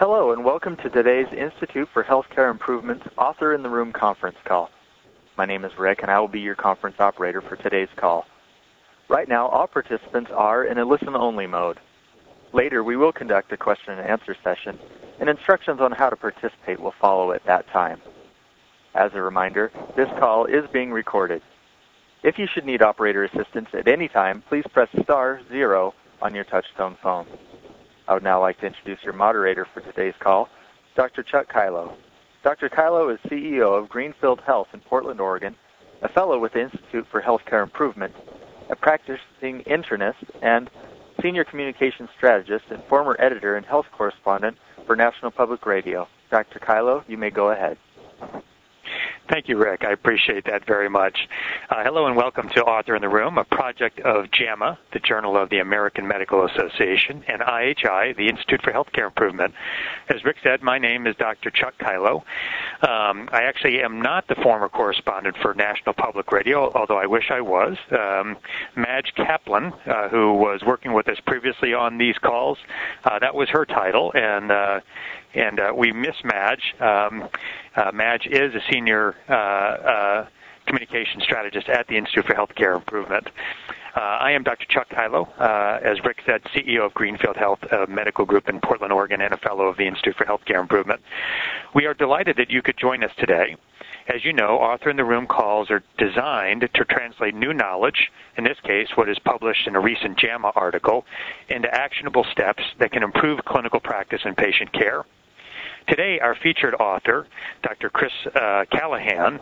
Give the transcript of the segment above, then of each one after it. Hello, and welcome to today's Institute for Healthcare Improvement's Author in the Room conference call. My name is Rick, and I will be your conference operator for today's call. Right now, all participants are in a listen-only mode. Later, we will conduct a question-and-answer session, and instructions on how to participate will follow at that time. As a reminder, this call is being recorded. If you should need operator assistance at any time, please press *0 on your touchtone phone. I would now like to introduce your moderator for today's call, Dr. Chuck Kylo. Dr. Kylo is CEO of Greenfield Health in Portland, Oregon, a fellow with the Institute for Healthcare Improvement, a practicing internist, and senior communications strategist and former editor and health correspondent for National Public Radio. Dr. Kylo, you may go ahead. Thank you, Rick. I appreciate that very much. Hello and welcome to Author in the Room, a project of JAMA, the Journal of the American Medical Association, and IHI, the Institute for Healthcare Improvement. As Rick said, my name is Dr. Chuck Kylo. I actually am not the former correspondent for National Public Radio, although I wish I was. Madge Kaplan, who was working with us previously on these calls, that was her title, and we miss Madge. Madge is a senior communication strategist at the Institute for Healthcare Improvement. I am Dr. Chuck Kylo, as Rick said, CEO of Greenfield Health, a medical group in Portland, Oregon, and a fellow of the Institute for Healthcare Improvement. We are delighted that you could join us today. As you know, Author in the Room calls are designed to translate new knowledge, in this case what is published in a recent JAMA article, into actionable steps that can improve clinical practice and patient care. Today, our featured author, Dr. Chris Callahan,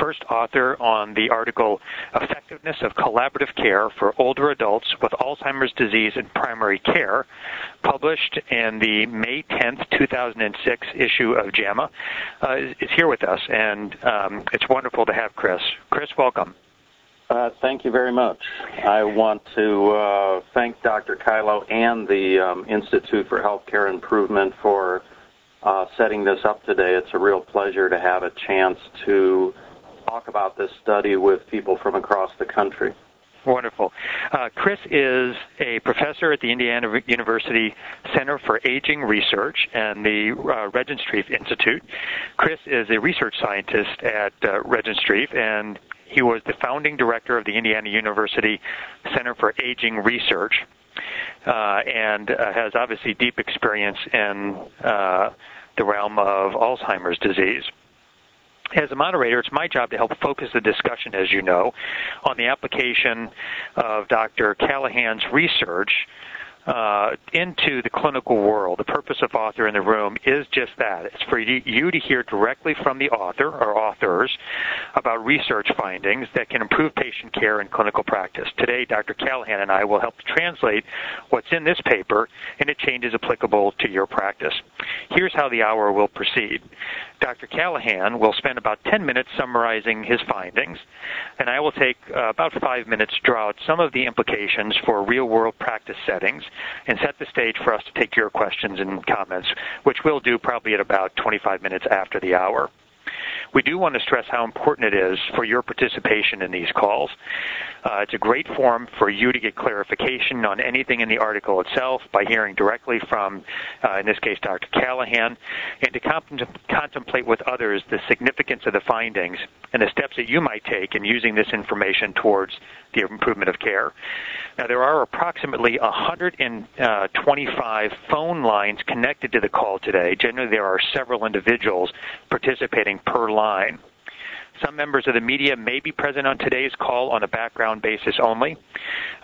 first author on the article, Effectiveness of Collaborative Care for Older Adults with Alzheimer's Disease in Primary Care, published in the May 10th, 2006 issue of JAMA, is here with us, and it's wonderful to have Chris. Chris, welcome. Thank you very much. I want to thank Dr. Kylo and the Institute for Healthcare Improvement for setting this up today. It's a real pleasure to have a chance to talk about this study with people from across the country. Wonderful. Chris is a professor at the Indiana University Center for Aging Research and the Regenstrief Institute. Chris is a research scientist at Regenstrief, and he was the founding director of the Indiana University Center for Aging Research, and has obviously deep experience in the realm of Alzheimer's disease. As a moderator, it's my job to help focus the discussion, as you know, on the application of Dr. Callahan's research into the clinical world. The purpose of Author in the Room is just that. It's for you to hear directly from the author or authors about research findings that can improve patient care and clinical practice. Today, Dr. Callahan and I will help translate what's in this paper into changes applicable to your practice. Here's how the hour will proceed. Dr. Callahan will spend about 10 minutes summarizing his findings, and I will take about 5 minutes to draw out some of the implications for real-world practice settings and set the stage for us to take your questions and comments, which we'll do probably at about 25 minutes after the hour. We do want to stress how important it is for your participation in these calls. It's a great forum for you to get clarification on anything in the article itself by hearing directly from, in this case, Dr. Callahan, and to contemplate with others the significance of the findings and the steps that you might take in using this information towards the improvement of care. Now, there are approximately 125 phone lines connected to the call today. Generally, there are several individuals participating per line. Some members of the media may be present on today's call on a background basis only.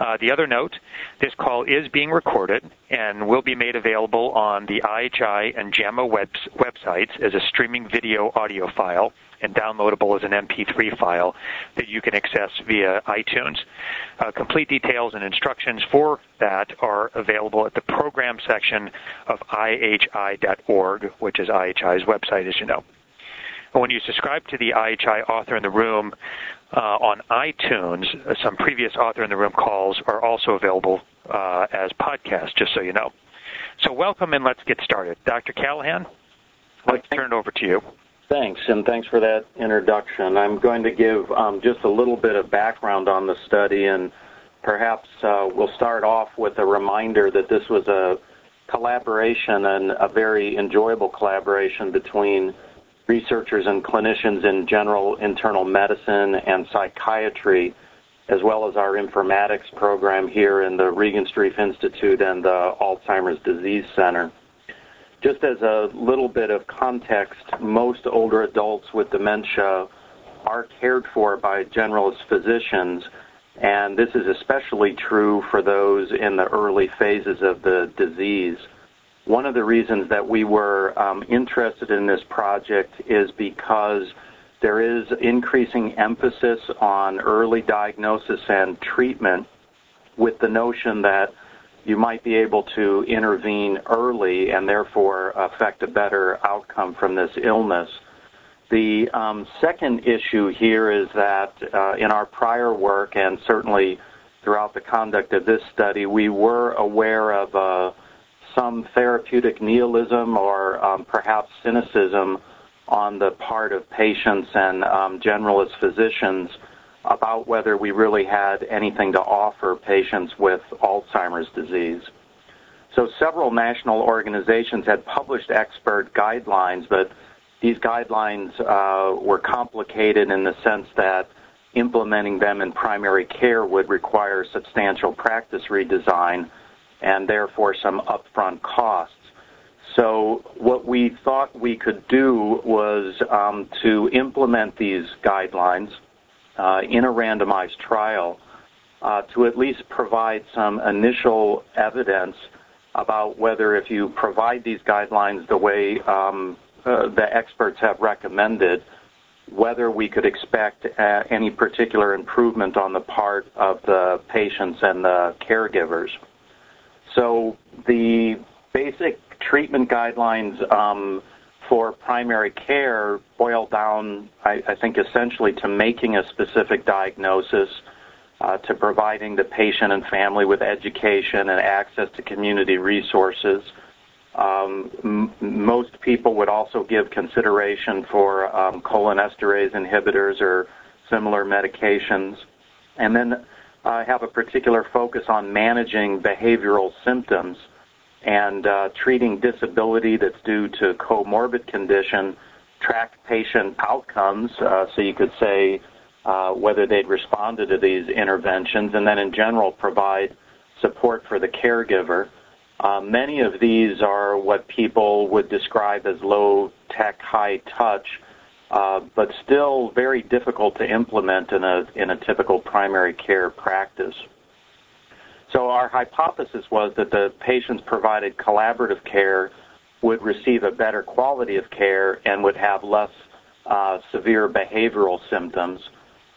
The other note, this call is being recorded and will be made available on the IHI and JAMA websites as a streaming video audio file and downloadable as an MP3 file that you can access via iTunes. Complete details and instructions for that are available at the program section of IHI.org, which is IHI's website, as you know. When you subscribe to the IHI Author in the Room on iTunes, some previous Author in the Room calls are also available as podcasts, just so you know. So welcome, and let's get started. Dr. Callahan, I'd like to turn it over to you. Thanks, and thanks for that introduction. I'm going to give just a little bit of background on the study, and perhaps we'll start off with a reminder that this was a collaboration and a very enjoyable collaboration between researchers and clinicians in general internal medicine and psychiatry, as well as our informatics program here in the Regenstrief Institute and the Alzheimer's Disease Center. Just as a little bit of context, most older adults with dementia are cared for by generalist physicians, and this is especially true for those in the early phases of the disease. One of the reasons that we were interested in this project is because there is increasing emphasis on early diagnosis and treatment, with the notion that you might be able to intervene early and therefore affect a better outcome from this illness. The second issue here is that in our prior work, and certainly throughout the conduct of this study, we were aware of some therapeutic nihilism or perhaps cynicism on the part of patients and generalist physicians about whether we really had anything to offer patients with Alzheimer's disease. So several national organizations had published expert guidelines, but these guidelines were complicated in the sense that implementing them in primary care would require substantial practice redesign and therefore some upfront costs. So what we thought we could do was to implement these guidelines in a randomized trial to at least provide some initial evidence about whether if you provide these guidelines the way the experts have recommended, whether we could expect any particular improvement on the part of the patients and the caregivers. So the basic treatment guidelines for primary care boil down, I think, essentially to making a specific diagnosis, to providing the patient and family with education and access to community resources. Most people would also give consideration for cholinesterase inhibitors or similar medications, and then have a particular focus on managing behavioral symptoms and treating disability that's due to comorbid condition, track patient outcomes, so you could say whether they'd responded to these interventions, and then in general provide support for the caregiver. Many of these are what people would describe as low-tech, high-touch, but still very difficult to implement in a typical primary care practice. So our hypothesis was that the patients provided collaborative care would receive a better quality of care and would have less severe behavioral symptoms.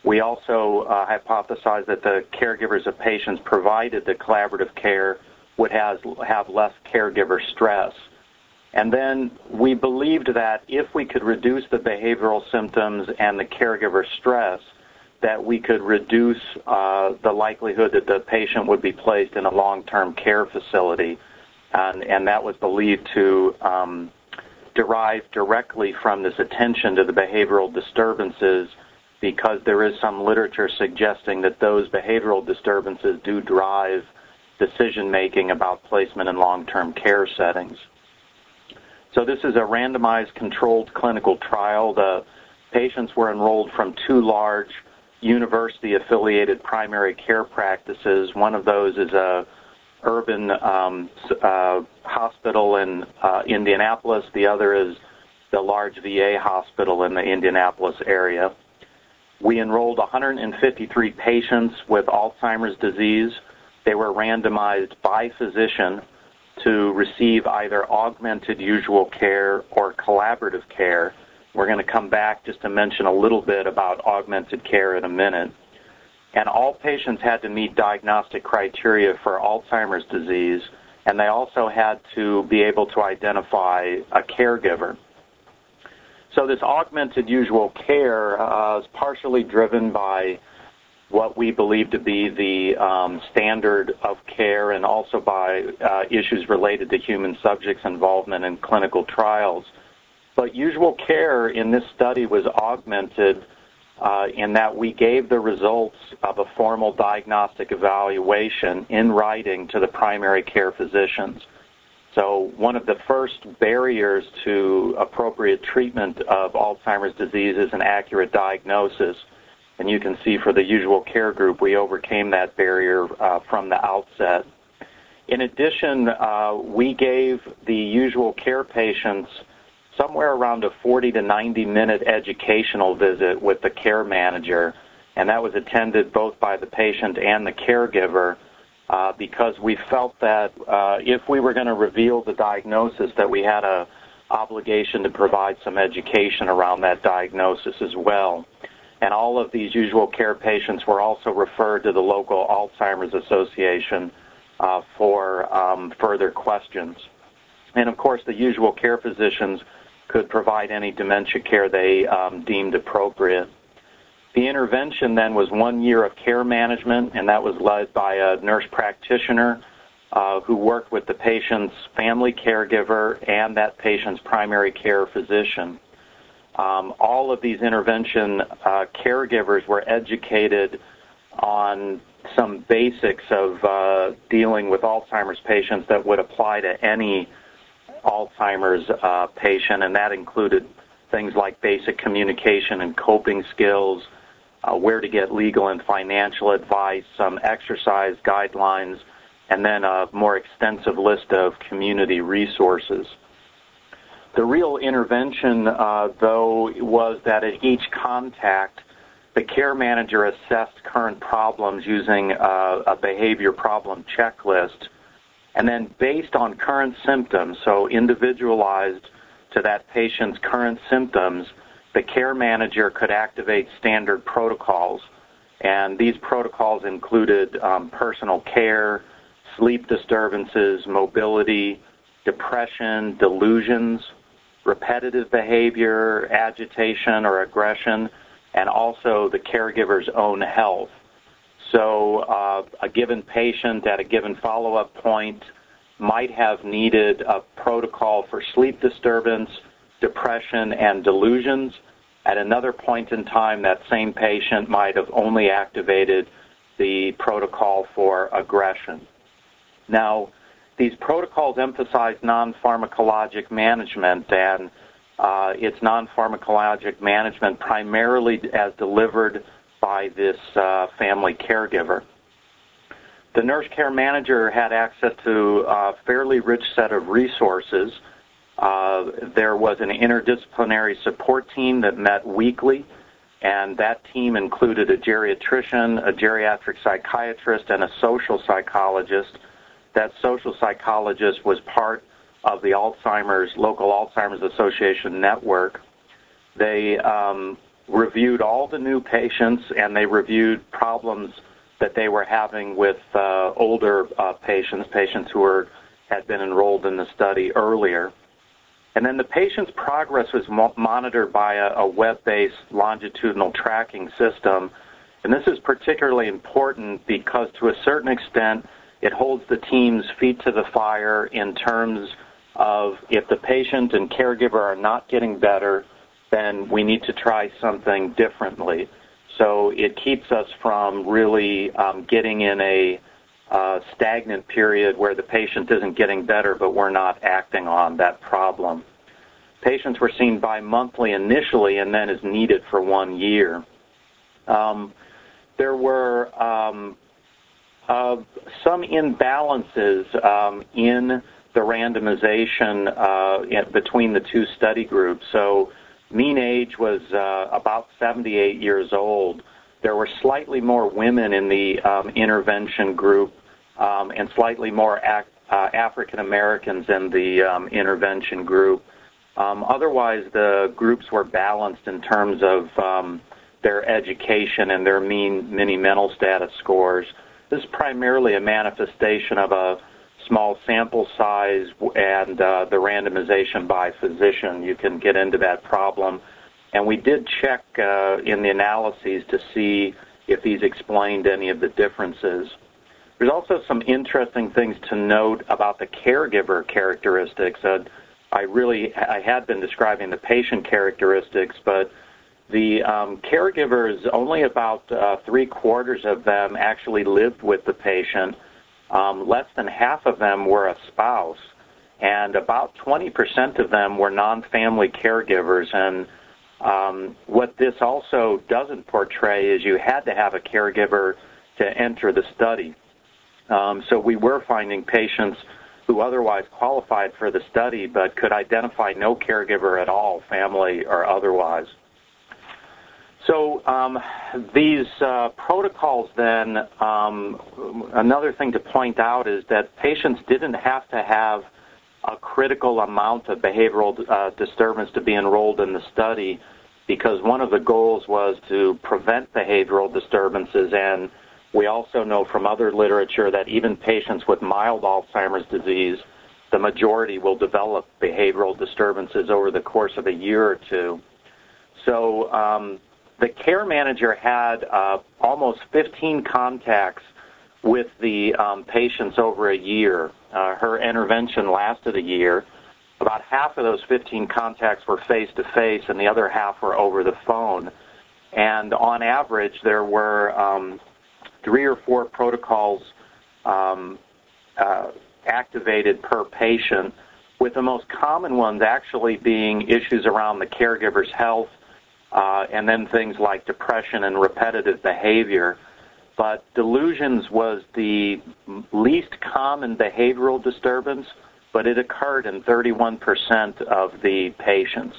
We also hypothesized that the caregivers of patients provided the collaborative care would have less caregiver stress. And then we believed that if we could reduce the behavioral symptoms and the caregiver stress, that we could reduce the likelihood that the patient would be placed in a long-term care facility. And that was believed to derive directly from this attention to the behavioral disturbances, because there is some literature suggesting that those behavioral disturbances do drive decision-making about placement in long-term care settings. So this is a randomized controlled clinical trial. The patients were enrolled from two large university-affiliated primary care practices. One of those is a urban hospital in Indianapolis. The other is the large VA hospital in the Indianapolis area. We enrolled 153 patients with Alzheimer's disease. They were randomized by physician to receive either augmented usual care or collaborative care. We're going to come back just to mention a little bit about augmented care in a minute. And all patients had to meet diagnostic criteria for Alzheimer's disease, and they also had to be able to identify a caregiver. So this augmented usual care is partially driven by what we believe to be the standard of care, and also by issues related to human subjects' involvement in clinical trials. But usual care in this study was augmented in that we gave the results of a formal diagnostic evaluation in writing to the primary care physicians. So one of the first barriers to appropriate treatment of Alzheimer's disease is an accurate diagnosis. And you can see for the usual care group, we overcame that barrier from the outset. In addition, we gave the usual care patients somewhere around a 40 to 90-minute educational visit with the care manager, and that was attended both by the patient and the caregiver because we felt that if we were going to reveal the diagnosis, that we had an obligation to provide some education around that diagnosis as well. And all of these usual care patients were also referred to the local Alzheimer's Association for further questions. And, of course, the usual care physicians could provide any dementia care they deemed appropriate. The intervention then was 1 year of care management, and that was led by a nurse practitioner who worked with the patient's family caregiver and that patient's primary care physician. All of these intervention caregivers were educated on some basics of dealing with Alzheimer's patients that would apply to any Alzheimer's patient, and that included things like basic communication and coping skills, where to get legal and financial advice, some exercise guidelines, and then a more extensive list of community resources. The real intervention, though, was that at each contact, the care manager assessed current problems using a behavior problem checklist, and then based on current symptoms, so individualized to that patient's current symptoms, the care manager could activate standard protocols, and these protocols included personal care, sleep disturbances, mobility, depression, delusions, repetitive behavior, agitation or aggression, and also the caregiver's own health. So a given patient at a given follow-up point might have needed a protocol for sleep disturbance, depression, and delusions. At another point in time, that same patient might have only activated the protocol for aggression. Now, these protocols emphasize non-pharmacologic management, and it's non-pharmacologic management primarily as delivered by this family caregiver. The nurse care manager had access to a fairly rich set of resources. There was an interdisciplinary support team that met weekly, and that team included a geriatrician, a geriatric psychiatrist, and a social psychologist. That social psychologist was part of the local Alzheimer's Association network. They reviewed all the new patients, and they reviewed problems that they were having with older patients who had been enrolled in the study earlier. And then the patient's progress was monitored by a web-based longitudinal tracking system. And this is particularly important because, to a certain extent, it holds the team's feet to the fire in terms of if the patient and caregiver are not getting better, then we need to try something differently. So it keeps us from really getting in a stagnant period where the patient isn't getting better, but we're not acting on that problem. Patients were seen bi-monthly initially and then as needed for 1 year. There were some imbalances in the randomization between the two study groups. So mean age was about 78 years old. There were slightly more women in the intervention group and slightly more African Americans in the intervention group. Otherwise, the groups were balanced in terms of their education and their mini mental status scores. This is primarily a manifestation of a small sample size and the randomization by physician. You can get into that problem. And we did check in the analyses to see if these explained any of the differences. There's also some interesting things to note about the caregiver characteristics. I had been describing the patient characteristics, but the caregivers, only about three-quarters of them actually lived with the patient. Less than half of them were a spouse, and about 20% of them were non-family caregivers. And what this also doesn't portray is you had to have a caregiver to enter the study. So we were finding patients who otherwise qualified for the study but could identify no caregiver at all, family or otherwise. So these protocols then, another thing to point out is that patients didn't have to have a critical amount of behavioral disturbance to be enrolled in the study, because one of the goals was to prevent behavioral disturbances, and we also know from other literature that even patients with mild Alzheimer's disease, the majority will develop behavioral disturbances over the course of a year or two. So the care manager had almost 15 contacts with the patients over a year. Her intervention lasted a year. About half of those 15 contacts were face-to-face, and the other half were over the phone. And on average, there were 3 or 4 protocols activated per patient, with the most common ones actually being issues around the caregiver's health, and then things like depression and repetitive behavior. But delusions was the least common behavioral disturbance, but it occurred in 31% of the patients.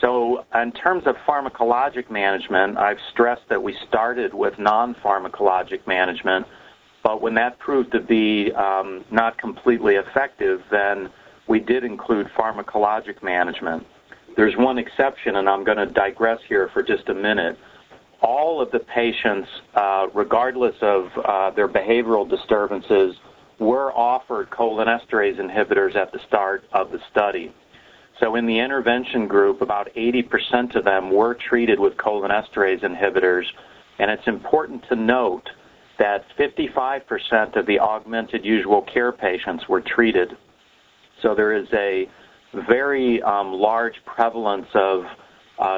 So in terms of pharmacologic management, I've stressed that we started with non-pharmacologic management, but when that proved to be not completely effective, then we did include pharmacologic management. There's one exception, and I'm going to digress here for just a minute. All of the patients, regardless of their behavioral disturbances, were offered cholinesterase inhibitors at the start of the study. So in the intervention group, about 80% of them were treated with cholinesterase inhibitors, and it's important to note that 55% of the augmented usual care patients were treated. So there is a very large prevalence of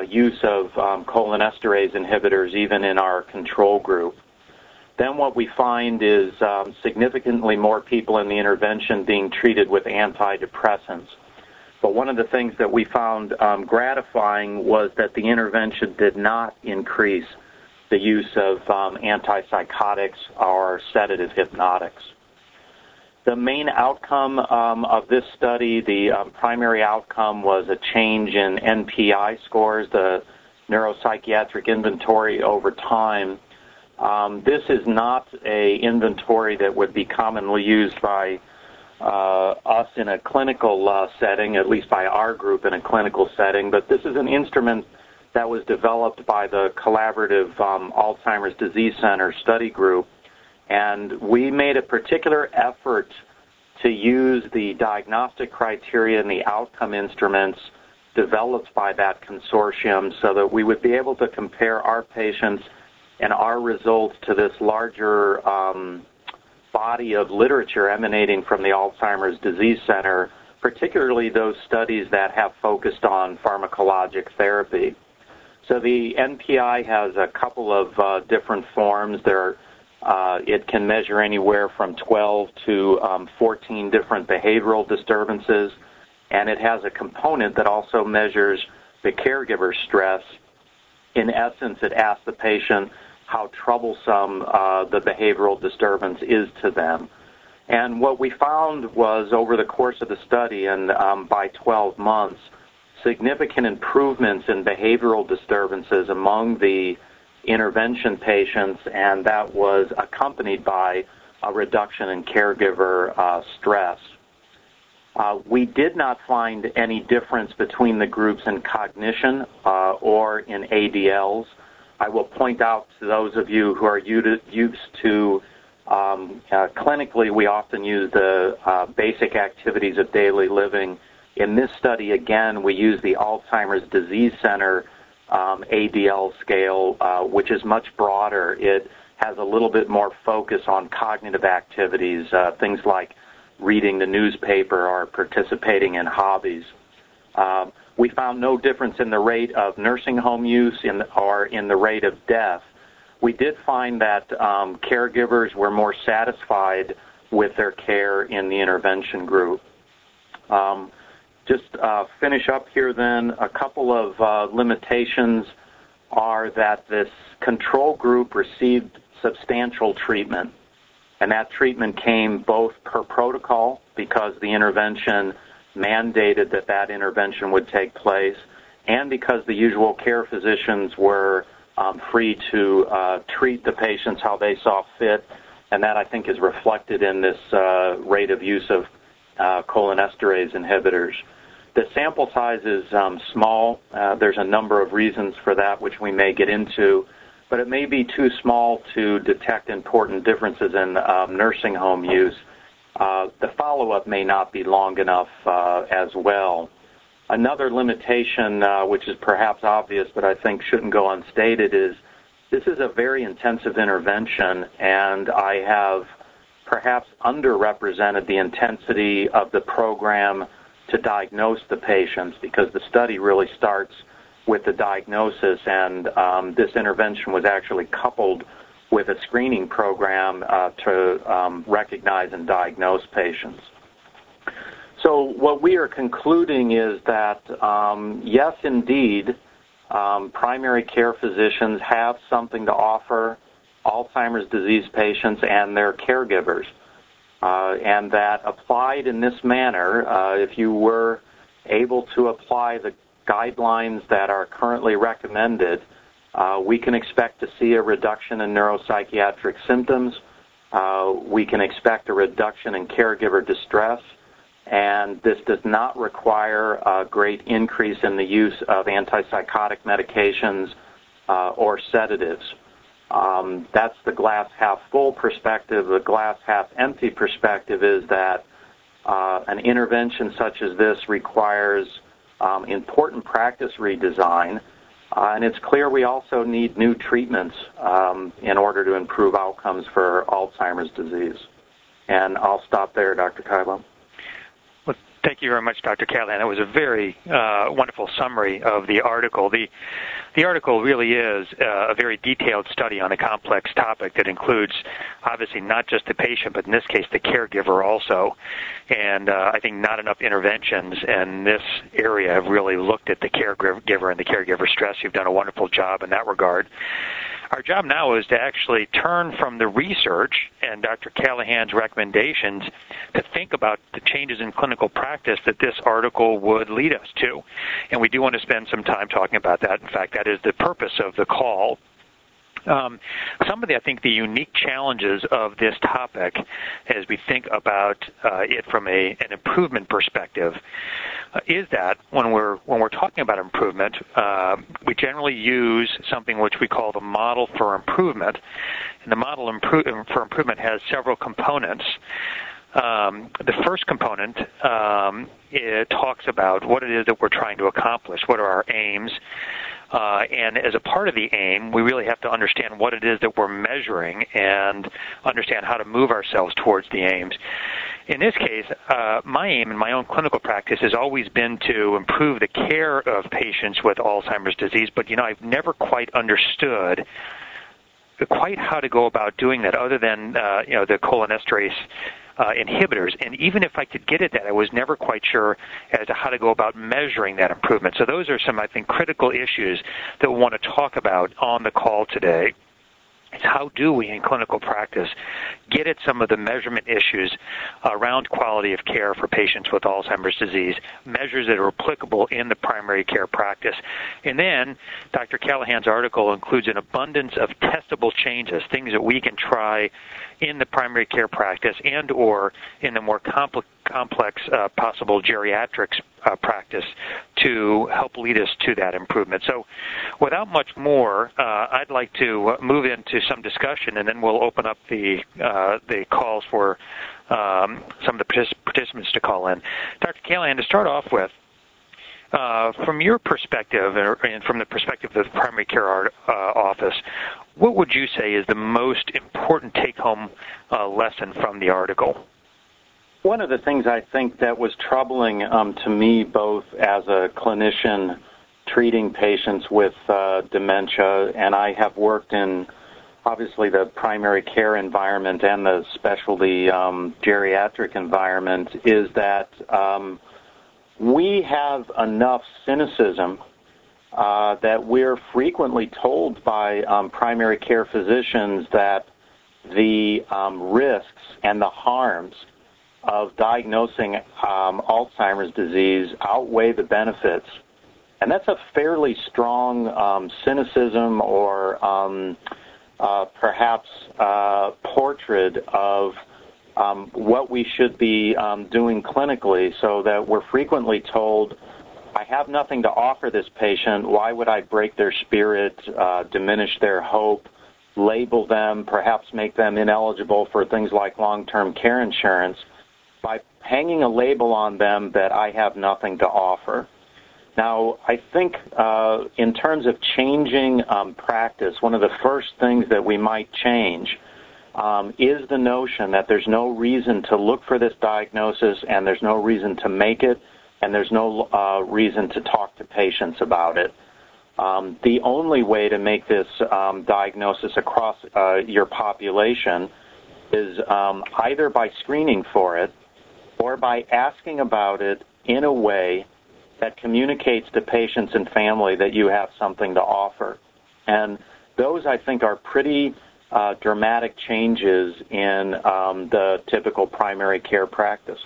use of cholinesterase inhibitors even in our control group. Then what we find is significantly more people in the intervention being treated with antidepressants. But one of the things that we found gratifying was that the intervention did not increase the use of antipsychotics or sedative hypnotics. The main outcome of this study, the primary outcome, was a change in NPI scores, the neuropsychiatric inventory over time. This is not an inventory that would be commonly used by us in a clinical setting, at least by our group in a clinical setting, but this is an instrument that was developed by the collaborative Alzheimer's Disease Center study group. And we made a particular effort to use the diagnostic criteria and the outcome instruments developed by that consortium so that we would be able to compare our patients and our results to this larger body of literature emanating from the Alzheimer's Disease Center, particularly those studies that have focused on pharmacologic therapy. So the NPI has a couple of different forms. It can measure anywhere from 12 to 14 different behavioral disturbances, and it has a component that also measures the caregiver stress. In essence, it asks the patient how troublesome the behavioral disturbance is to them. And what we found was over the course of the study and by 12 months, significant improvements in behavioral disturbances among the intervention patients, and that was accompanied by a reduction in caregiver stress. We did not find any difference between the groups in cognition or in ADLs. I will point out to those of you who are used to clinically, we often use the basic activities of daily living. In this study, again, we use the Alzheimer's Disease Center ADL scale, which is much broader. It has a little bit more focus on cognitive activities, things like reading the newspaper or participating in hobbies. We found no difference in the rate of nursing home use or in the rate of death. We did find that caregivers were more satisfied with their care in the intervention group. Just finish up here then. A couple of limitations are that this control group received substantial treatment, and that treatment came both per protocol because the intervention mandated that that intervention would take place, and because the usual care physicians were free to treat the patients how they saw fit, and that I think is reflected in this rate of use of cholinesterase inhibitors. The sample size is small. There's a number of reasons for that, which we may get into, but it may be too small to detect important differences in nursing home use. The follow-up may not be long enough as well. Another limitation, which is perhaps obvious but I think shouldn't go unstated, is this is a very intensive intervention, and I have perhaps underrepresented the intensity of the program to diagnose the patients, because the study really starts with the diagnosis, and this intervention was actually coupled with a screening program to recognize and diagnose patients. So what we are concluding is that, yes, indeed, primary care physicians have something to offer Alzheimer's disease patients and their caregivers, and that applied in this manner, if you were able to apply the guidelines that are currently recommended, we can expect to see a reduction in neuropsychiatric symptoms. We can expect a reduction in caregiver distress, and this does not require a great increase in the use of antipsychotic medications or sedatives. That's the glass half full perspective. The glass half empty perspective is that an intervention such as this requires important practice redesign, and it's clear we also need new treatments in order to improve outcomes for Alzheimer's disease. And I'll stop there, Dr. Kylo. Thank you very much, Dr. Callahan. That was a very wonderful summary of the article. The article really is a very detailed study on a complex topic that includes, obviously, not just the patient, but in this case, the caregiver also. And I think not enough interventions in this area have really looked at the caregiver and the caregiver stress. You've done a wonderful job in that regard. Our job now is to actually turn from the research and Dr. Callahan's recommendations to think about the changes in clinical practice that this article would lead us to. And we do want to spend some time talking about that. In fact, that is the purpose of the call. Some of the, I think, the unique challenges of this topic as we think about it from an improvement perspective is that when we're talking about improvement, we generally use something which we call the model for improvement. And the model for improvement has several components. The first component it talks about what it is that we're trying to accomplish, what are our aims. And as a part of the aim, we really have to understand what it is that we're measuring and understand how to move ourselves towards the aims. In this case, my aim in my own clinical practice has always been to improve the care of patients with Alzheimer's disease, but, you know, I've never quite understood quite how to go about doing that other than, you know, the cholinesterase inhibitors. And even if I could get at that, I was never quite sure as to how to go about measuring that improvement. So those are some, I think, critical issues that we want to talk about on the call today. It's how do we in clinical practice get at some of the measurement issues around quality of care for patients with Alzheimer's disease, measures that are applicable in the primary care practice. And then Dr. Callahan's article includes an abundance of testable changes, things that we can try in the primary care practice and or in the more complex possible geriatrics practice to help lead us to that improvement. So without much more, I'd like to move into some discussion, and then we'll open up the calls for some of the participants to call in. Dr. Callahan, to start off with, from your perspective and from the perspective of the primary care office, what would you say is the most important take-home lesson from the article? One of the things I think that was troubling to me, both as a clinician treating patients with dementia, and I have worked in, obviously, the primary care environment and the specialty geriatric environment, is that we have enough cynicism that we're frequently told by primary care physicians that the risks and the harms of diagnosing Alzheimer's disease outweigh the benefits. And that's a fairly strong cynicism or perhaps portrait of what we should be doing clinically, so that we're frequently told, I have nothing to offer this patient. Why would I break their spirit, diminish their hope, label them, perhaps make them ineligible for things like long-term care insurance by hanging a label on them that I have nothing to offer? Now, I think in terms of changing practice, one of the first things that we might change is the notion that there's no reason to look for this diagnosis, and there's no reason to make it, and there's no reason to talk to patients about it. The only way to make this diagnosis across your population is either by screening for it or by asking about it in a way that communicates to patients and family that you have something to offer. And those, I think, are pretty dramatic changes in the typical primary care practice.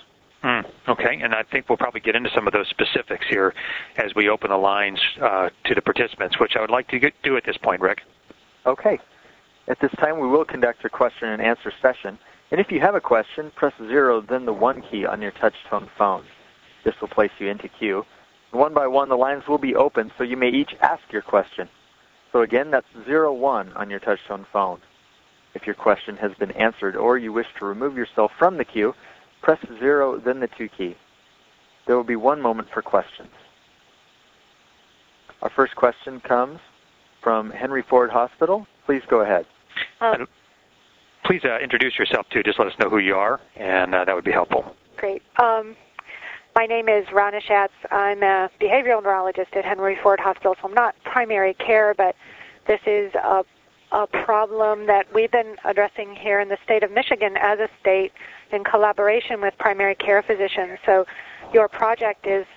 Okay, and I think we'll probably get into some of those specifics here as we open the lines to the participants, which I would like to do at this point, Rick. Okay. At this time, we will conduct a question and answer session. And if you have a question, press 0, then the 1 key on your touch-tone phone. This will place you into queue. One by one, the lines will be open, so you may each ask your question. So again, that's 01 on your touch-tone phone. If your question has been answered or you wish to remove yourself from the queue, press 0, then the 2 key. There will be one moment for questions. Our first question comes from Henry Ford Hospital. Please go ahead. Please introduce yourself, too. Just let us know who you are, and that would be helpful. Great. My name is Rana Schatz. I'm a behavioral neurologist at Henry Ford Hospital, so I'm not primary care, but this is a problem that we've been addressing here in the state of Michigan as a state in collaboration with primary care physicians. So your project is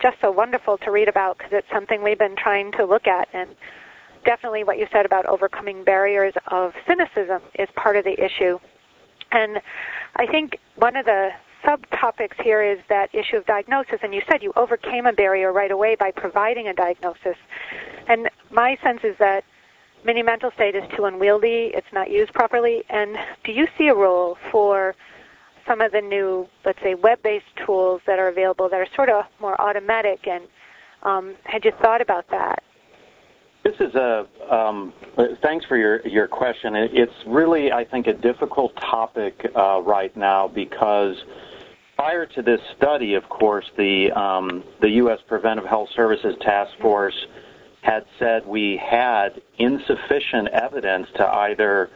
just so wonderful to read about because it's something we've been trying to look at. And definitely what you said about overcoming barriers of cynicism is part of the issue. And I think one of the subtopics here is that issue of diagnosis. And you said you overcame a barrier right away by providing a diagnosis. And my sense is that mini mental state is too unwieldy, it's not used properly, and do you see a role for some of the new, let's say, web-based tools that are available that are sort of more automatic, and had you thought about that? This is thanks for your question. It's really, I think, a difficult topic right now because prior to this study, of course, the U.S. Preventive Health Services Task Force had said we had insufficient evidence to either,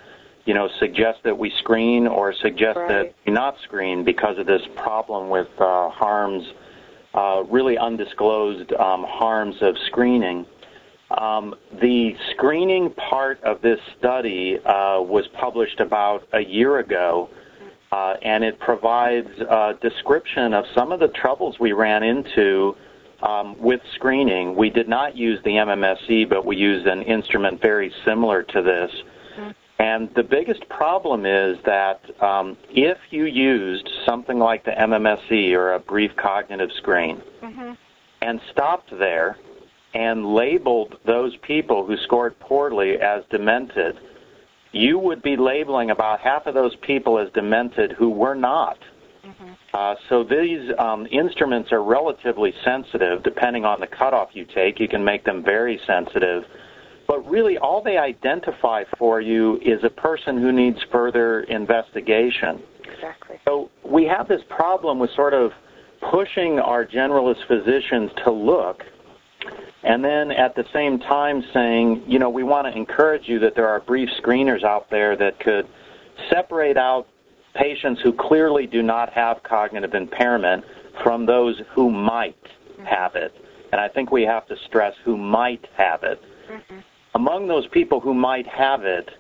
suggest that we screen or suggest that we not screen because of this problem with harms, really undisclosed harms of screening. The screening part of this study was published about a year ago, and it provides a description of some of the troubles we ran into with screening. We did not use the MMSE, but we used an instrument very similar to this. Mm-hmm. And the biggest problem is that if you used something like the MMSE or a brief cognitive screen and stopped there and labeled those people who scored poorly as demented, you would be labeling about half of those people as demented who were not. So these instruments are relatively sensitive. Depending on the cutoff you take, you can make them very sensitive. But really all they identify for you is a person who needs further investigation. Exactly. So we have this problem with sort of pushing our generalist physicians to look and then at the same time saying, we want to encourage you that there are brief screeners out there that could separate out patients who clearly do not have cognitive impairment from those who might have it. And I think we have to stress who might have it. Among those people who might have it,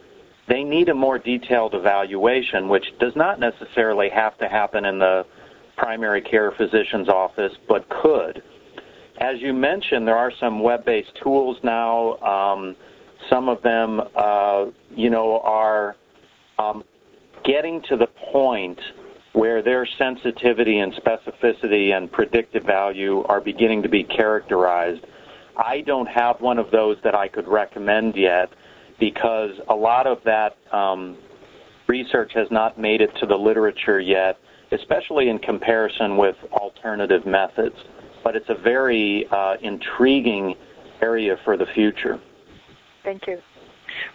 they need a more detailed evaluation, which does not necessarily have to happen in the primary care physician's office, but could. As you mentioned, there are some web-based tools now. Some of them, are getting to the point where their sensitivity and specificity and predictive value are beginning to be characterized. I don't have one of those that I could recommend yet because a lot of that research has not made it to the literature yet, especially in comparison with alternative methods. But it's a very intriguing area for the future. Thank you.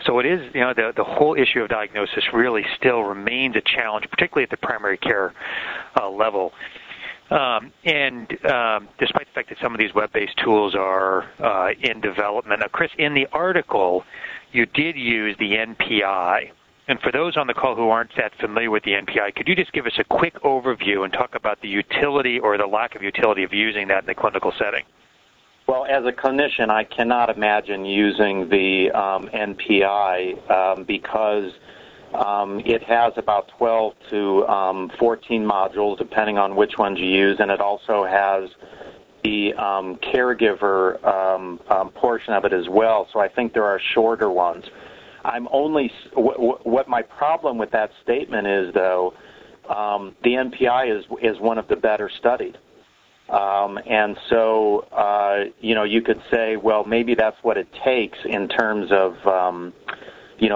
So it is, the whole issue of diagnosis really still remains a challenge, particularly at the primary care level. Despite the fact that some of these web-based tools are in development. Now, Chris, in the article, you did use the NPI. And for those on the call who aren't that familiar with the NPI, could you just give us a quick overview and talk about the utility or the lack of utility of using that in the clinical setting? Well, as a clinician, I cannot imagine using the NPI because it has about 12 to 14 modules, depending on which ones you use, and it also has the caregiver portion of it as well, so I think there are shorter ones. What my problem with that statement is, though, the NPI is one of the better studied. You could say, well, maybe that's what it takes in terms of,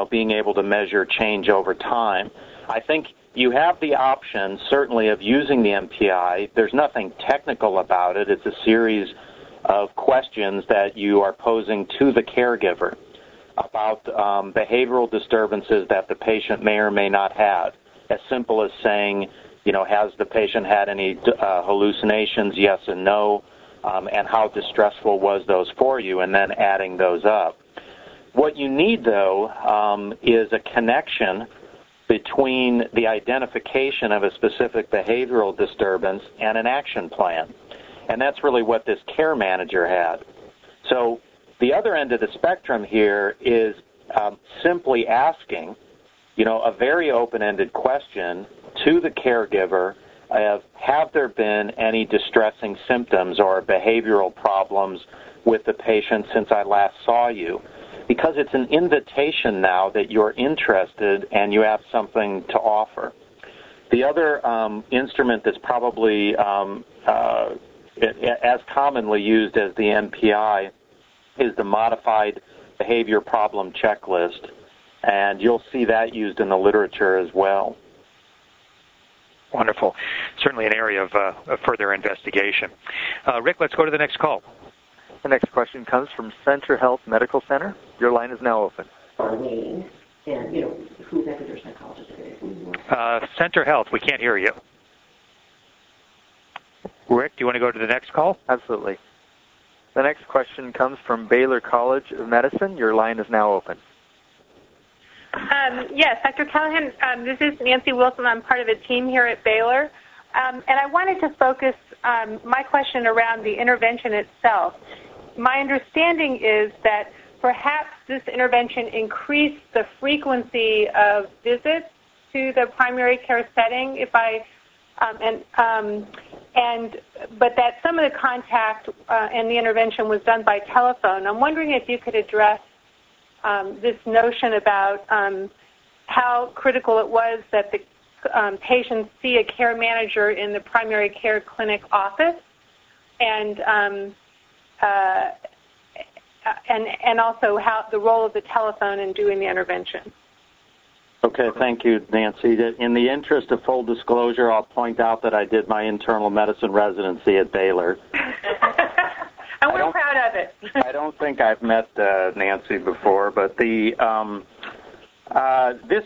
being able to measure change over time. I think you have the option, certainly, of using the NPI. There's nothing technical about it. It's a series of questions that you are posing to the caregiver about behavioral disturbances that the patient may or may not have. As simple as saying, has the patient had any hallucinations, yes and no, and how distressful was those for you, and then adding those up. What you need, though, is a connection between the identification of a specific behavioral disturbance and an action plan. And that's really what this care manager had. So the other end of the spectrum here is simply asking, a very open-ended question to the caregiver of, have there been any distressing symptoms or behavioral problems with the patient since I last saw you? Because it's an invitation now that you're interested and you have something to offer. The other instrument that's probably as commonly used as the MPI is the Modified Behavior Problem Checklist, and you'll see that used in the literature as well. Wonderful. Certainly an area of further investigation. Rick, let's go to the next call. The next question comes from Center Health Medical Center. Your line is now open. Our name and, whoever their psychologist is. Center Health, we can't hear you. Rick, do you want to go to the next call? Absolutely. The next question comes from Baylor College of Medicine. Your line is now open. Yes, Dr. Callahan, this is Nancy Wilson. I'm part of a team here at Baylor. And I wanted to focus my question around the intervention itself. My understanding is that perhaps this intervention increased the frequency of visits to the primary care setting, but that some of the contact and the intervention was done by telephone. I'm wondering if you could address this notion about how critical it was that the patients see a care manager in the primary care clinic office, and also how the role of the telephone in doing the intervention. Okay, thank you, Nancy. In the interest of full disclosure, I'll point out that I did my internal medicine residency at Baylor. And we're proud of it. I don't think I've met Nancy before, but this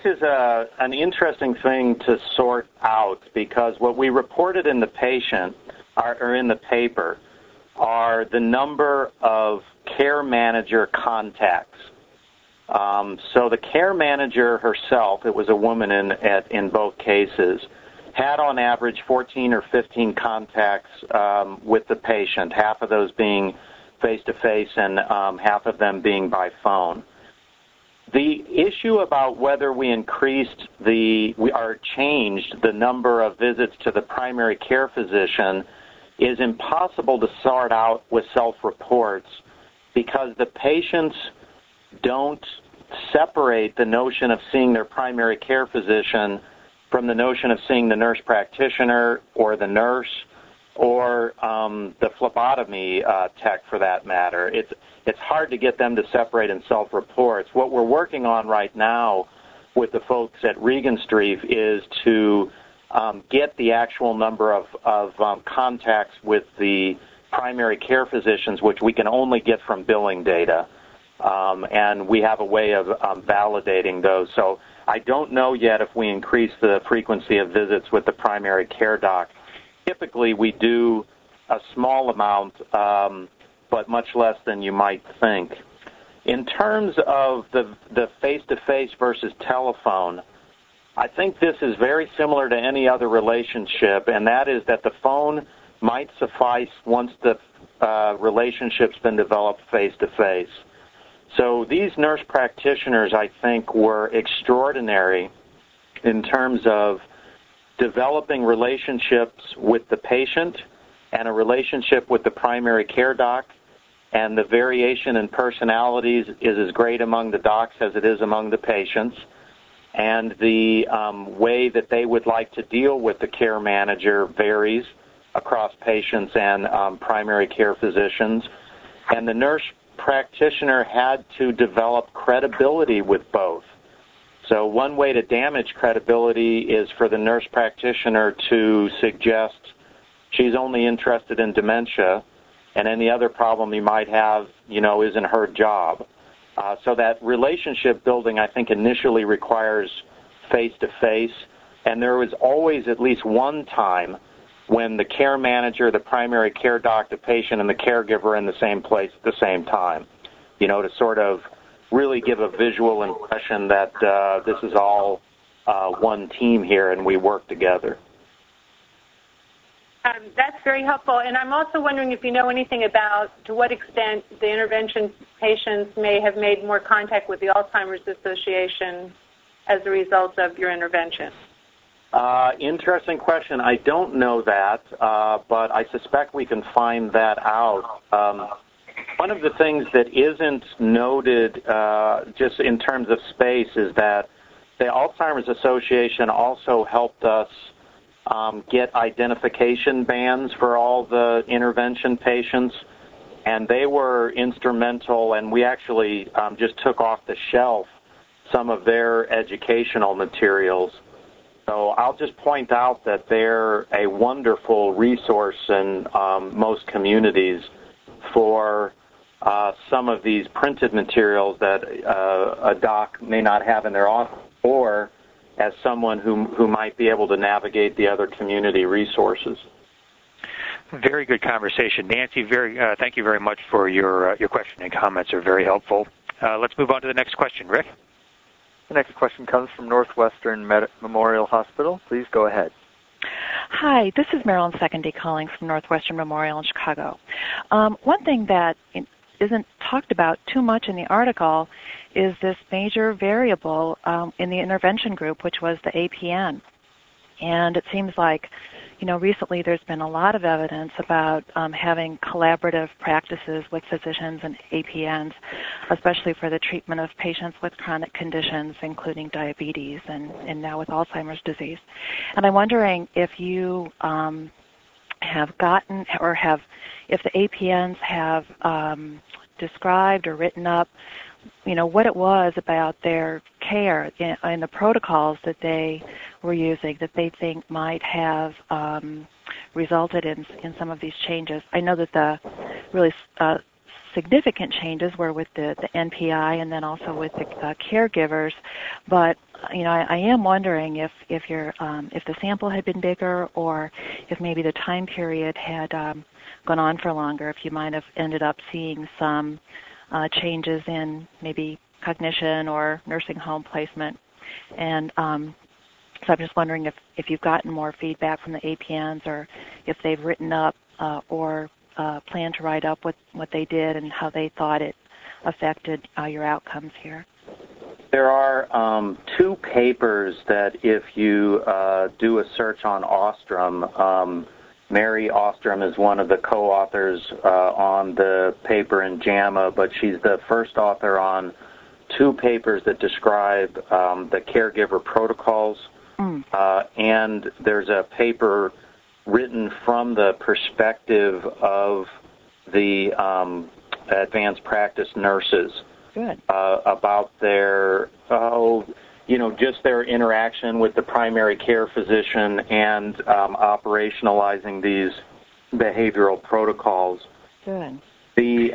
is an interesting thing to sort out because what we reported in the patient or in the paper are the number of care manager contacts. So the care manager herself, it was a woman in both cases, had on average 14 or 15 contacts with the patient, half of those being face-to-face and half of them being by phone. The issue about whether we increased or changed the number of visits to the primary care physician is impossible to sort out with self-reports because the patients don't separate the notion of seeing their primary care physician from the notion of seeing the nurse practitioner or the nurse or the phlebotomy tech for that matter. It's hard to get them to separate in self-reports. What we're working on right now with the folks at Regenstrief is to get the actual number of contacts with the primary care physicians, which we can only get from billing data. And we have a way of validating those. So I don't know yet if we increase the frequency of visits with the primary care doc. Typically, we do a small amount, but much less than you might think. In terms of the face-to-face versus telephone, I think this is very similar to any other relationship, and that is that the phone might suffice once the relationship's been developed face-to-face. So these nurse practitioners, I think, were extraordinary in terms of developing relationships with the patient and a relationship with the primary care doc, and the variation in personalities is as great among the docs as it is among the patients. And the way that they would like to deal with the care manager varies across patients and primary care physicians. And the nurse practitioner had to develop credibility with both. So one way to damage credibility is for the nurse practitioner to suggest she's only interested in dementia and any other problem you might have, isn't her job. So that relationship building, I think, initially requires face-to-face. And there was always at least one time when the care manager, the primary care doc, the patient, and the caregiver are in the same place at the same time, to sort of really give a visual impression that this is all one team here and we work together. That's very helpful. And I'm also wondering if you know anything about to what extent the intervention patients may have made more contact with the Alzheimer's Association as a result of your intervention. Interesting question. I don't know that, but I suspect we can find that out. One of the things that isn't noted just in terms of space is that the Alzheimer's Association also helped us get identification bands for all the intervention patients, and they were instrumental, and we actually just took off the shelf some of their educational materials. So I'll just point out that they're a wonderful resource in most communities for some of these printed materials that a doc may not have in their office, or as someone who might be able to navigate the other community resources. Very good conversation, Nancy. Thank you very much for your question and comments are very helpful. Let's move on to the next question, Rick. The next question comes from Northwestern Memorial Hospital. Please go ahead. Hi, this is Marilyn Secondy calling from Northwestern Memorial in Chicago. One thing that isn't talked about too much in the article is this major variable in the intervention group, which was the APN. And it seems like, recently there's been a lot of evidence about having collaborative practices with physicians and APNs, especially for the treatment of patients with chronic conditions, including diabetes and now with Alzheimer's disease. And I'm wondering if you have gotten or if the APNs have described or written up, what it was about their care and the protocols that they were using that they think might have resulted in some of these changes. I know that the really significant changes were with the NPI and then also with the caregivers, but I am wondering if the sample had been bigger or if maybe the time period had gone on for longer, if you might have ended up seeing some changes in maybe cognition or nursing home placement. And so I'm just wondering if you've gotten more feedback from the APNs or if they've written up or plan to write up what they did and how they thought it affected your outcomes here. There are two papers that if you do a search on Austrom, Mary Austrom is one of the co-authors on the paper in JAMA, but she's the first author on two papers that describe the caregiver protocols. And there's a paper written from the perspective of the advanced practice nurses. Good. About their, just their interaction with the primary care physician and operationalizing these behavioral protocols. Good. The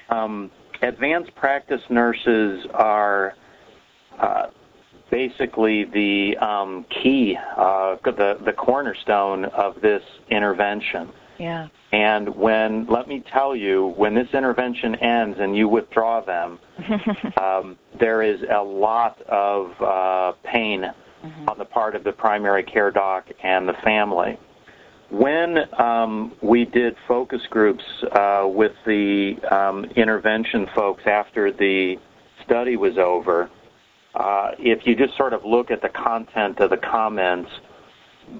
advanced practice nurses are basically the key, the cornerstone of this intervention. Yeah. And let me tell you, when this intervention ends and you withdraw them, there is a lot of pain on the part of the primary care doc and the family. When we did focus groups with the intervention folks after the study was over, if you just sort of look at the content of the comments,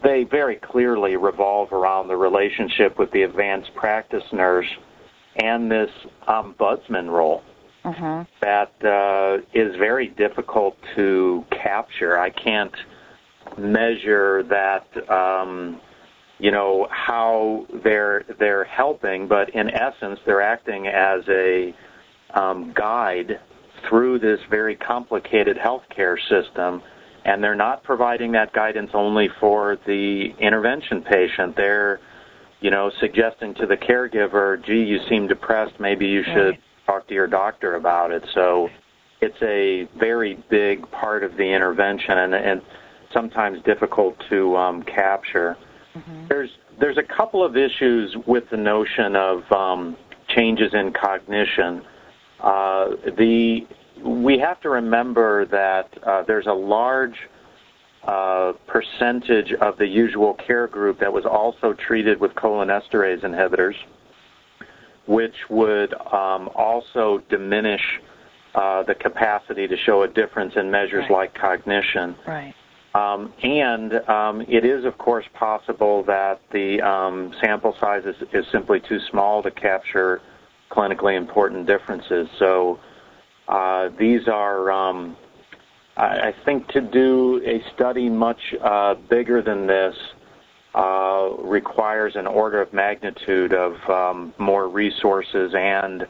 they very clearly revolve around the relationship with the advanced practice nurse and this ombudsman role that is very difficult to capture. I can't measure that, how they're helping, but in essence, they're acting as a guide through this very complicated healthcare system. And they're not providing that guidance only for the intervention patient. They're, suggesting to the caregiver, gee, you seem depressed, maybe you should talk to your doctor about it. So it's a very big part of the intervention and sometimes difficult to capture. There's a couple of issues with the notion of changes in cognition. We have to remember that there's a large percentage of the usual care group that was also treated with cholinesterase inhibitors, which would also diminish the capacity to show a difference in measures like cognition. Right. It is, of course, possible that the sample size is simply too small to capture clinically important differences. So these are, I think, to do a study much bigger than this requires an order of magnitude of more resources and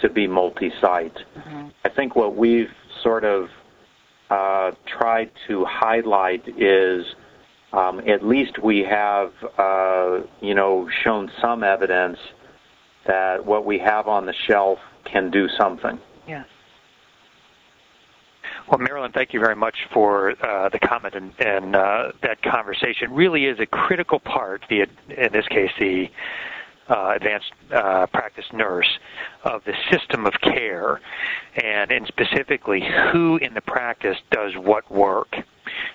to be multi-site. I think what we've sort of tried to highlight is at least we have, shown some evidence that what we have on the shelf can do something. Yes. Well, Marilyn, thank you very much for the comment and that conversation. Really is a critical part, in this case the advanced practice nurse, of the system of care, and specifically who in the practice does what work.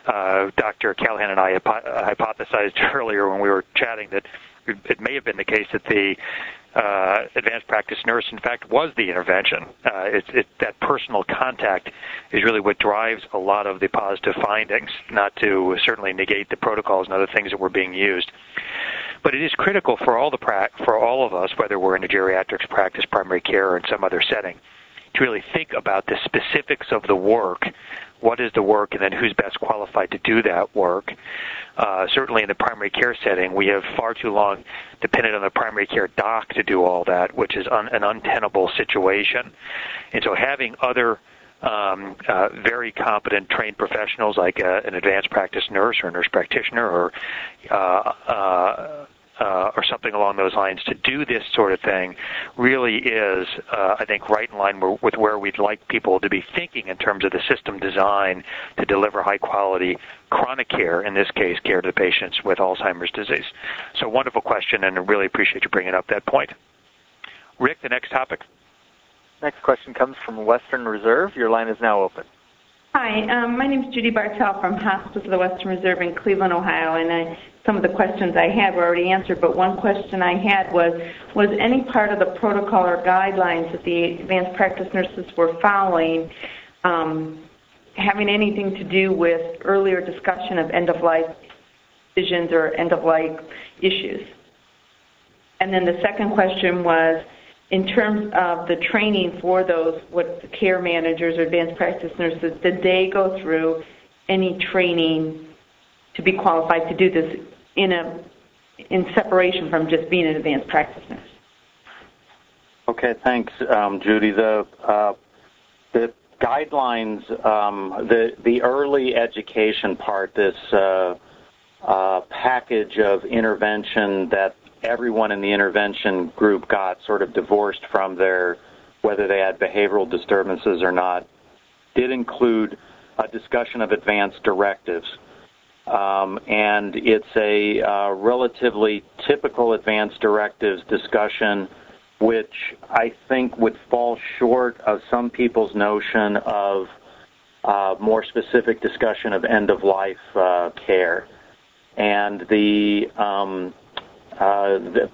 Dr. Callahan and I hypothesized earlier when we were chatting that it may have been the case that the advanced practice nurse, in fact, was the intervention. That personal contact is really what drives a lot of the positive findings, not to certainly negate the protocols and other things that were being used. But it is critical for all of us, whether we're in a geriatrics practice, primary care, or in some other setting, to really think about the specifics of the work. What is the work, and then who's best qualified to do that work? Certainly in the primary care setting, we have far too long depended on the primary care doc to do all that, which is an untenable situation. And so having other very competent trained professionals like an advanced practice nurse or a nurse practitioner or something along those lines to do this sort of thing really is, I think, right in line with where we'd like people to be thinking in terms of the system design to deliver high-quality chronic care, in this case, care to the patients with Alzheimer's disease. So wonderful question, and I really appreciate you bringing up that point. Rick, the next topic. Next question comes from Western Reserve. Your line is now open. Hi, my name is Judy Bartell from Hospice of the Western Reserve in Cleveland, Ohio, and some of the questions I had were already answered, but one question I had was any part of the protocol or guidelines that the advanced practice nurses were following having anything to do with earlier discussion of end-of-life decisions or end-of-life issues. And then the second question was, in terms of the training for those, what the care managers or advanced practice nurses, did they go through any training to be qualified to do this in separation from just being an advanced practice nurse? Okay, thanks, Judy. The guidelines, the early education part, this package of intervention that everyone in the intervention group got, sort of divorced from their whether they had behavioral disturbances or not, did include a discussion of advanced directives. And it's a relatively typical advanced directives discussion, which I think would fall short of some people's notion of more specific discussion of end-of-life care. And the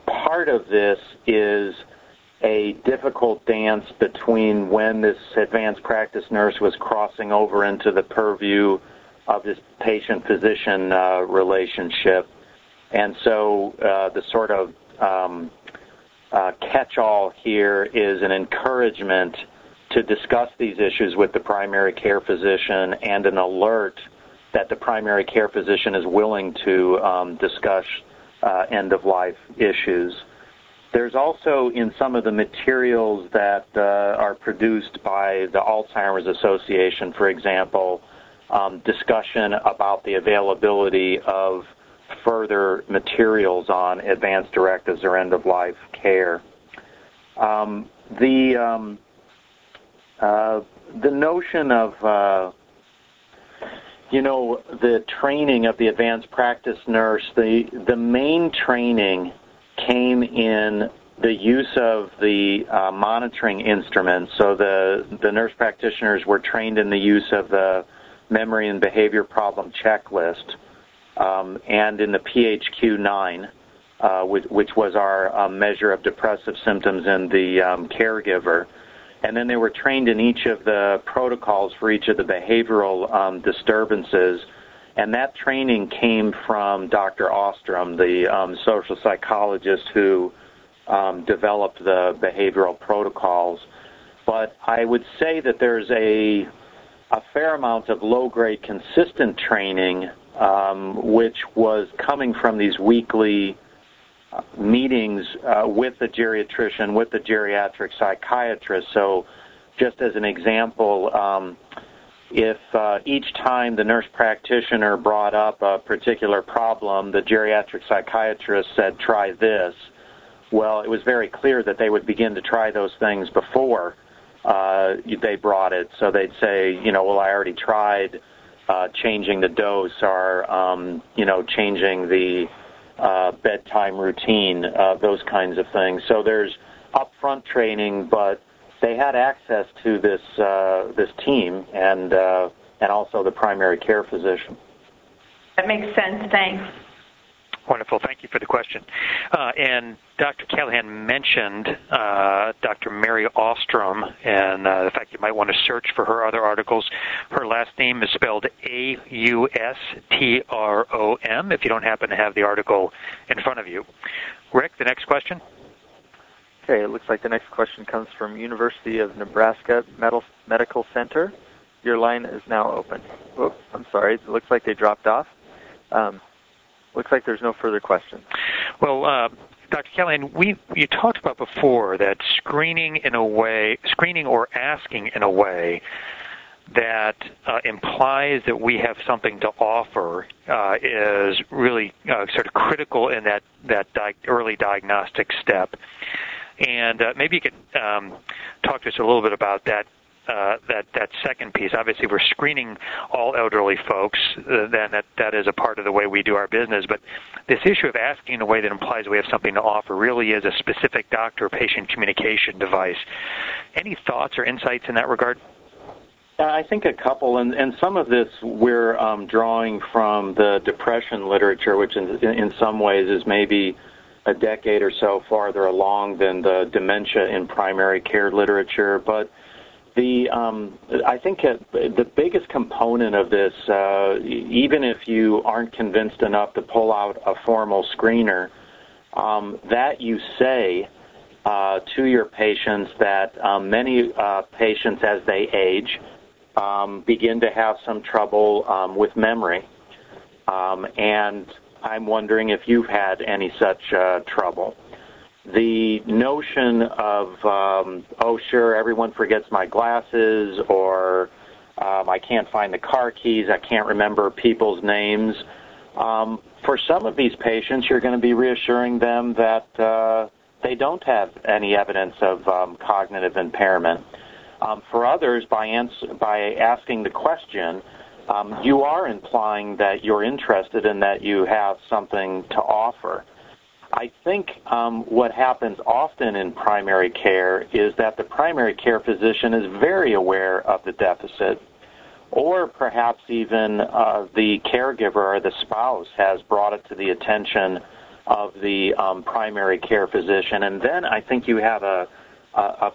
part of this is a difficult dance between when this advanced practice nurse was crossing over into the purview of this patient-physician relationship. And so the sort of catch-all here is an encouragement to discuss these issues with the primary care physician and an alert that the primary care physician is willing to discuss end-of-life issues. There's also in some of the materials that are produced by the Alzheimer's Association, for example, discussion about the availability of further materials on advanced directives or end-of-life care. The notion of the training of the advanced practice nurse, the main training came in the use of the monitoring instruments. So the nurse practitioners were trained in the use of the memory and behavior problem checklist and in the PHQ-9, which was our measure of depressive symptoms in the caregiver. And then they were trained in each of the protocols for each of the behavioral disturbances. And that training came from Dr. Austrom, the social psychologist who developed the behavioral protocols. But I would say that there's a fair amount of low-grade consistent training, which was coming from these weekly meetings with the geriatrician, with the geriatric psychiatrist. So just as an example, if each time the nurse practitioner brought up a particular problem, the geriatric psychiatrist said, try this. Well, it was very clear that they would begin to try those things before they brought it. So they'd say, well, I already tried changing the dose or, changing the bedtime routine, those kinds of things. So there's upfront training, but they had access to this this team and also the primary care physician. That makes sense. Thanks. Wonderful. Thank you for the question. And Dr. Callahan mentioned Dr. Mary Austrom, and in fact, you might want to search for her other articles. Her last name is spelled A-U-S-T-R-O-M, if you don't happen to have the article in front of you. Rick, the next question. Okay, it looks like the next question comes from University of Nebraska Medical Center. Your line is now open. Oops, I'm sorry. It looks like they dropped off. Looks like there's no further questions. Well, Dr. Callahan, you talked about before that screening or asking in a way that implies that we have something to offer is really sort of critical in that early diagnostic step. And maybe you could talk to us a little bit about that. That second piece. Obviously, we're screening all elderly folks. Then that is a part of the way we do our business. But this issue of asking in a way that implies we have something to offer really is a specific doctor-patient communication device. Any thoughts or insights in that regard? I think a couple, and some of this we're drawing from the depression literature, which in some ways is maybe a decade or so farther along than the dementia in primary care literature. But I think the biggest component of this, even if you aren't convinced enough to pull out a formal screener, that you say to your patients that many patients, as they age, begin to have some trouble with memory. And I'm wondering if you've had any such trouble. The notion of, oh, sure, everyone forgets my glasses, or I can't find the car keys, I can't remember people's names. For some of these patients, you're going to be reassuring them that they don't have any evidence of cognitive impairment. For others, by asking the question, you are implying that you're interested and that you have something to offer. I think what happens often in primary care is that the primary care physician is very aware of the deficit, or perhaps even the caregiver or the spouse has brought it to the attention of the primary care physician. And then I think you have a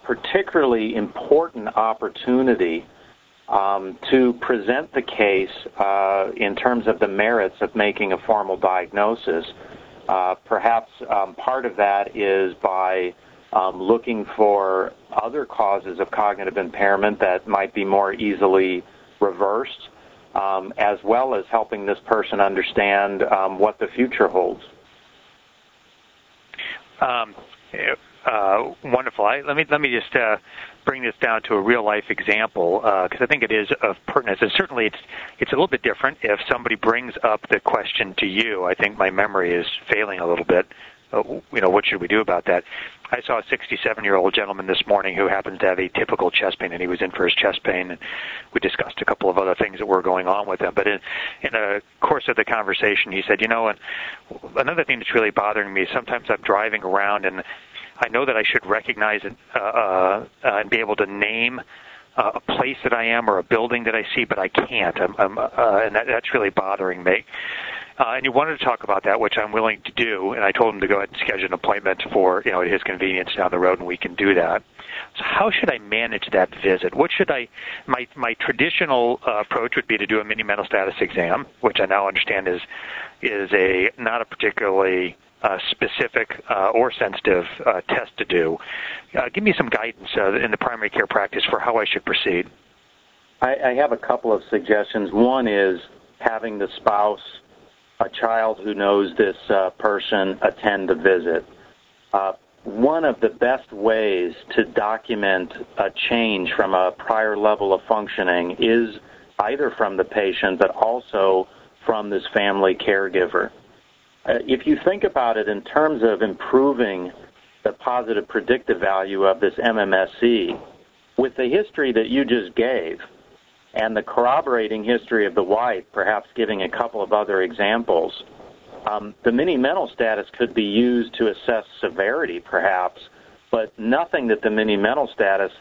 particularly important opportunity to present the case in terms of the merits of making a formal diagnosis. Perhaps part of that is by looking for other causes of cognitive impairment that might be more easily reversed, as well as helping this person understand what the future holds. Wonderful. Let me just bring this down to a real life example, because I think it is of pertinence. And certainly it's a little bit different if somebody brings up the question to you. I think my memory is failing a little bit. What should we do about that? I saw a 67-year-old gentleman this morning who happens to have atypical chest pain, and he was in for his chest pain, and we discussed a couple of other things that were going on with him. But in the course of the conversation, he said, and another thing that's really bothering me, sometimes I'm driving around, and I know that I should recognize it and be able to name a place that I am or a building that I see, but I can't, and that's really bothering me. And he wanted to talk about that, which I'm willing to do, and I told him to go ahead and schedule an appointment for at his convenience down the road, and we can do that. So how should I manage that visit? What should I? My traditional approach would be to do a mini mental status exam, which I now understand is a not a particularly specific or sensitive test to do. Give me some guidance in the primary care practice for how I should proceed. I have a couple of suggestions. One is having the spouse, a child who knows this person, attend the visit. One of the best ways to document a change from a prior level of functioning is either from the patient but also from this family caregiver. If you think about it in terms of improving the positive predictive value of this MMSE, with the history that you just gave and the corroborating history of the wife, perhaps giving a couple of other examples, the mini mental status could be used to assess severity perhaps, but nothing that the mini mental status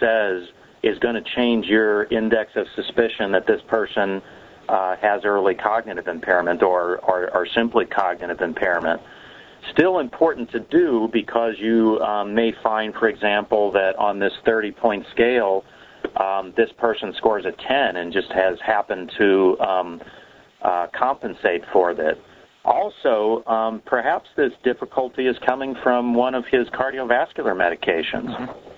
says is going to change your index of suspicion that this person has early cognitive impairment or simply cognitive impairment. Still important to do because you may find, for example, that on this 30-point scale, this person scores a 10 and just has happened to compensate for that. Also, perhaps this difficulty is coming from one of his cardiovascular medications. Mm-hmm.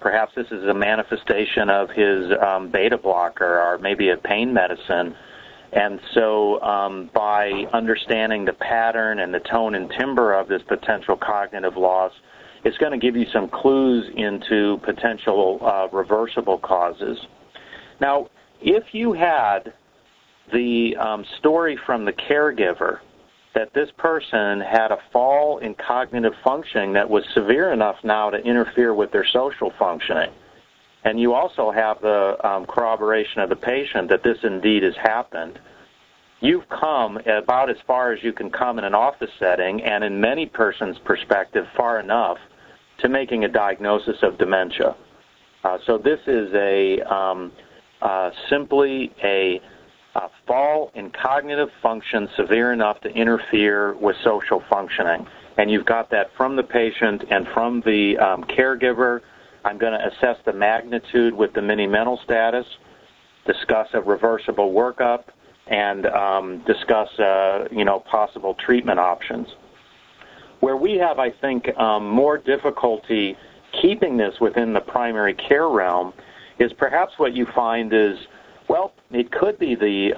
Perhaps this is a manifestation of his beta blocker or maybe a pain medicine. And so by understanding the pattern and the tone and timbre of this potential cognitive loss, it's going to give you some clues into potential reversible causes. Now, if you had the story from the caregiver that this person had a fall in cognitive functioning that was severe enough now to interfere with their social functioning. And you also have the corroboration of the patient that this indeed has happened. You've come about as far as you can come in an office setting and in many persons' perspective far enough to making a diagnosis of dementia. So this is simply a fall in cognitive function severe enough to interfere with social functioning. And you've got that from the patient and from the caregiver I'm going to assess the magnitude with the mini mental status, discuss a reversible workup, and discuss, possible treatment options. Where we have, I think, more difficulty keeping this within the primary care realm is perhaps what you find is, well, it could be the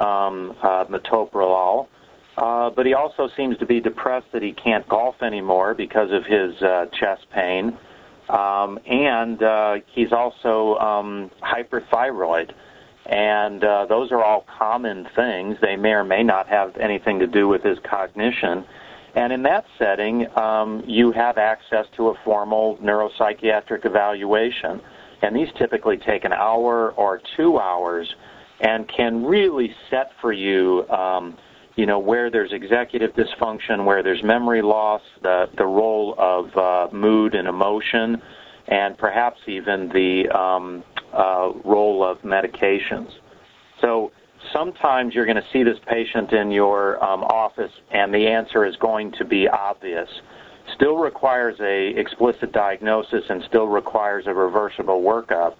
metoprolol, but he also seems to be depressed that he can't golf anymore because of his chest pain, and he's also hyperthyroid. And those are all common things. They may or may not have anything to do with his cognition. And in that setting, you have access to a formal neuropsychiatric evaluation. And these typically take an hour or 2 hours and can really set for you, where there's executive dysfunction, where there's memory loss, the role of mood and emotion, and perhaps even the role of medications. So sometimes you're going to see this patient in your office and the answer is going to be obvious. Still requires a explicit diagnosis and still requires a reversible workup.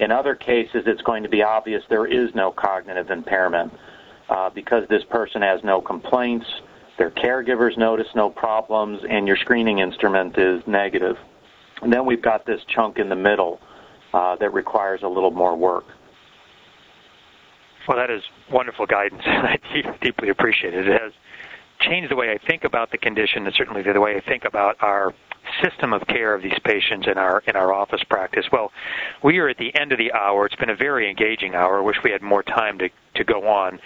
In other cases, it's going to be obvious there is no cognitive impairment because this person has no complaints, their caregivers notice no problems, and your screening instrument is negative. And then we've got this chunk in the middle that requires a little more work. Well, that is wonderful guidance, and I deeply appreciate it. It has changed the way I think about the condition, and certainly the way I think about our system of care of these patients in our office practice. Well, we are at the end of the hour. It's been a very engaging hour. I wish we had more time to go on.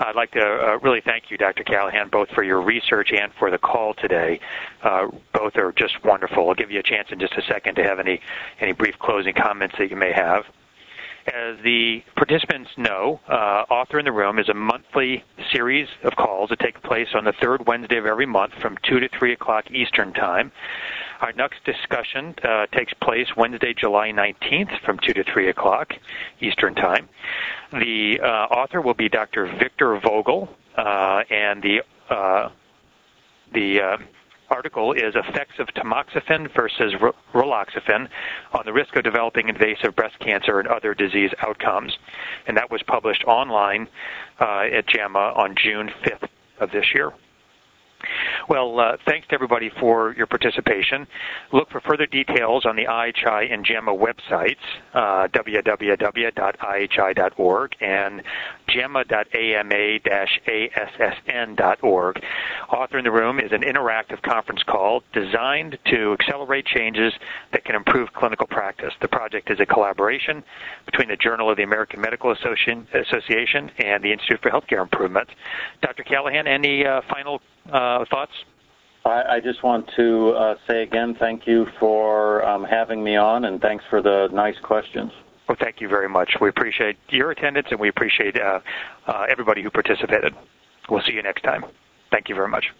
I'd like to really thank you, Dr. Callahan, both for your research and for the call today. Both are just wonderful. I'll give you a chance in just a second to have any brief closing comments that you may have. As the participants know, Author in the Room is a monthly series of calls that take place on the third Wednesday of every month from 2 to 3 o'clock Eastern Time. Our next discussion takes place Wednesday, July 19th from 2 to 3 o'clock Eastern Time. The author will be Dr. Victor Vogel, and the article is Effects of Tamoxifen versus Raloxifene on the Risk of Developing Invasive Breast Cancer and Other Disease Outcomes. And that was published online at JAMA on June 5th of this year. Well, thanks to everybody for your participation. Look for further details on the IHI and JAMA websites, www.ihi.org and jama.ama-assn.org. Author in the Room is an interactive conference call designed to accelerate changes that can improve clinical practice. The project is a collaboration between the Journal of the American Medical Association and the Institute for Healthcare Improvement. Dr. Callahan, any final thoughts? I just want to say again, thank you for having me on, and thanks for the nice questions. Well, thank you very much. We appreciate your attendance, and we appreciate everybody who participated. We'll see you next time. Thank you very much.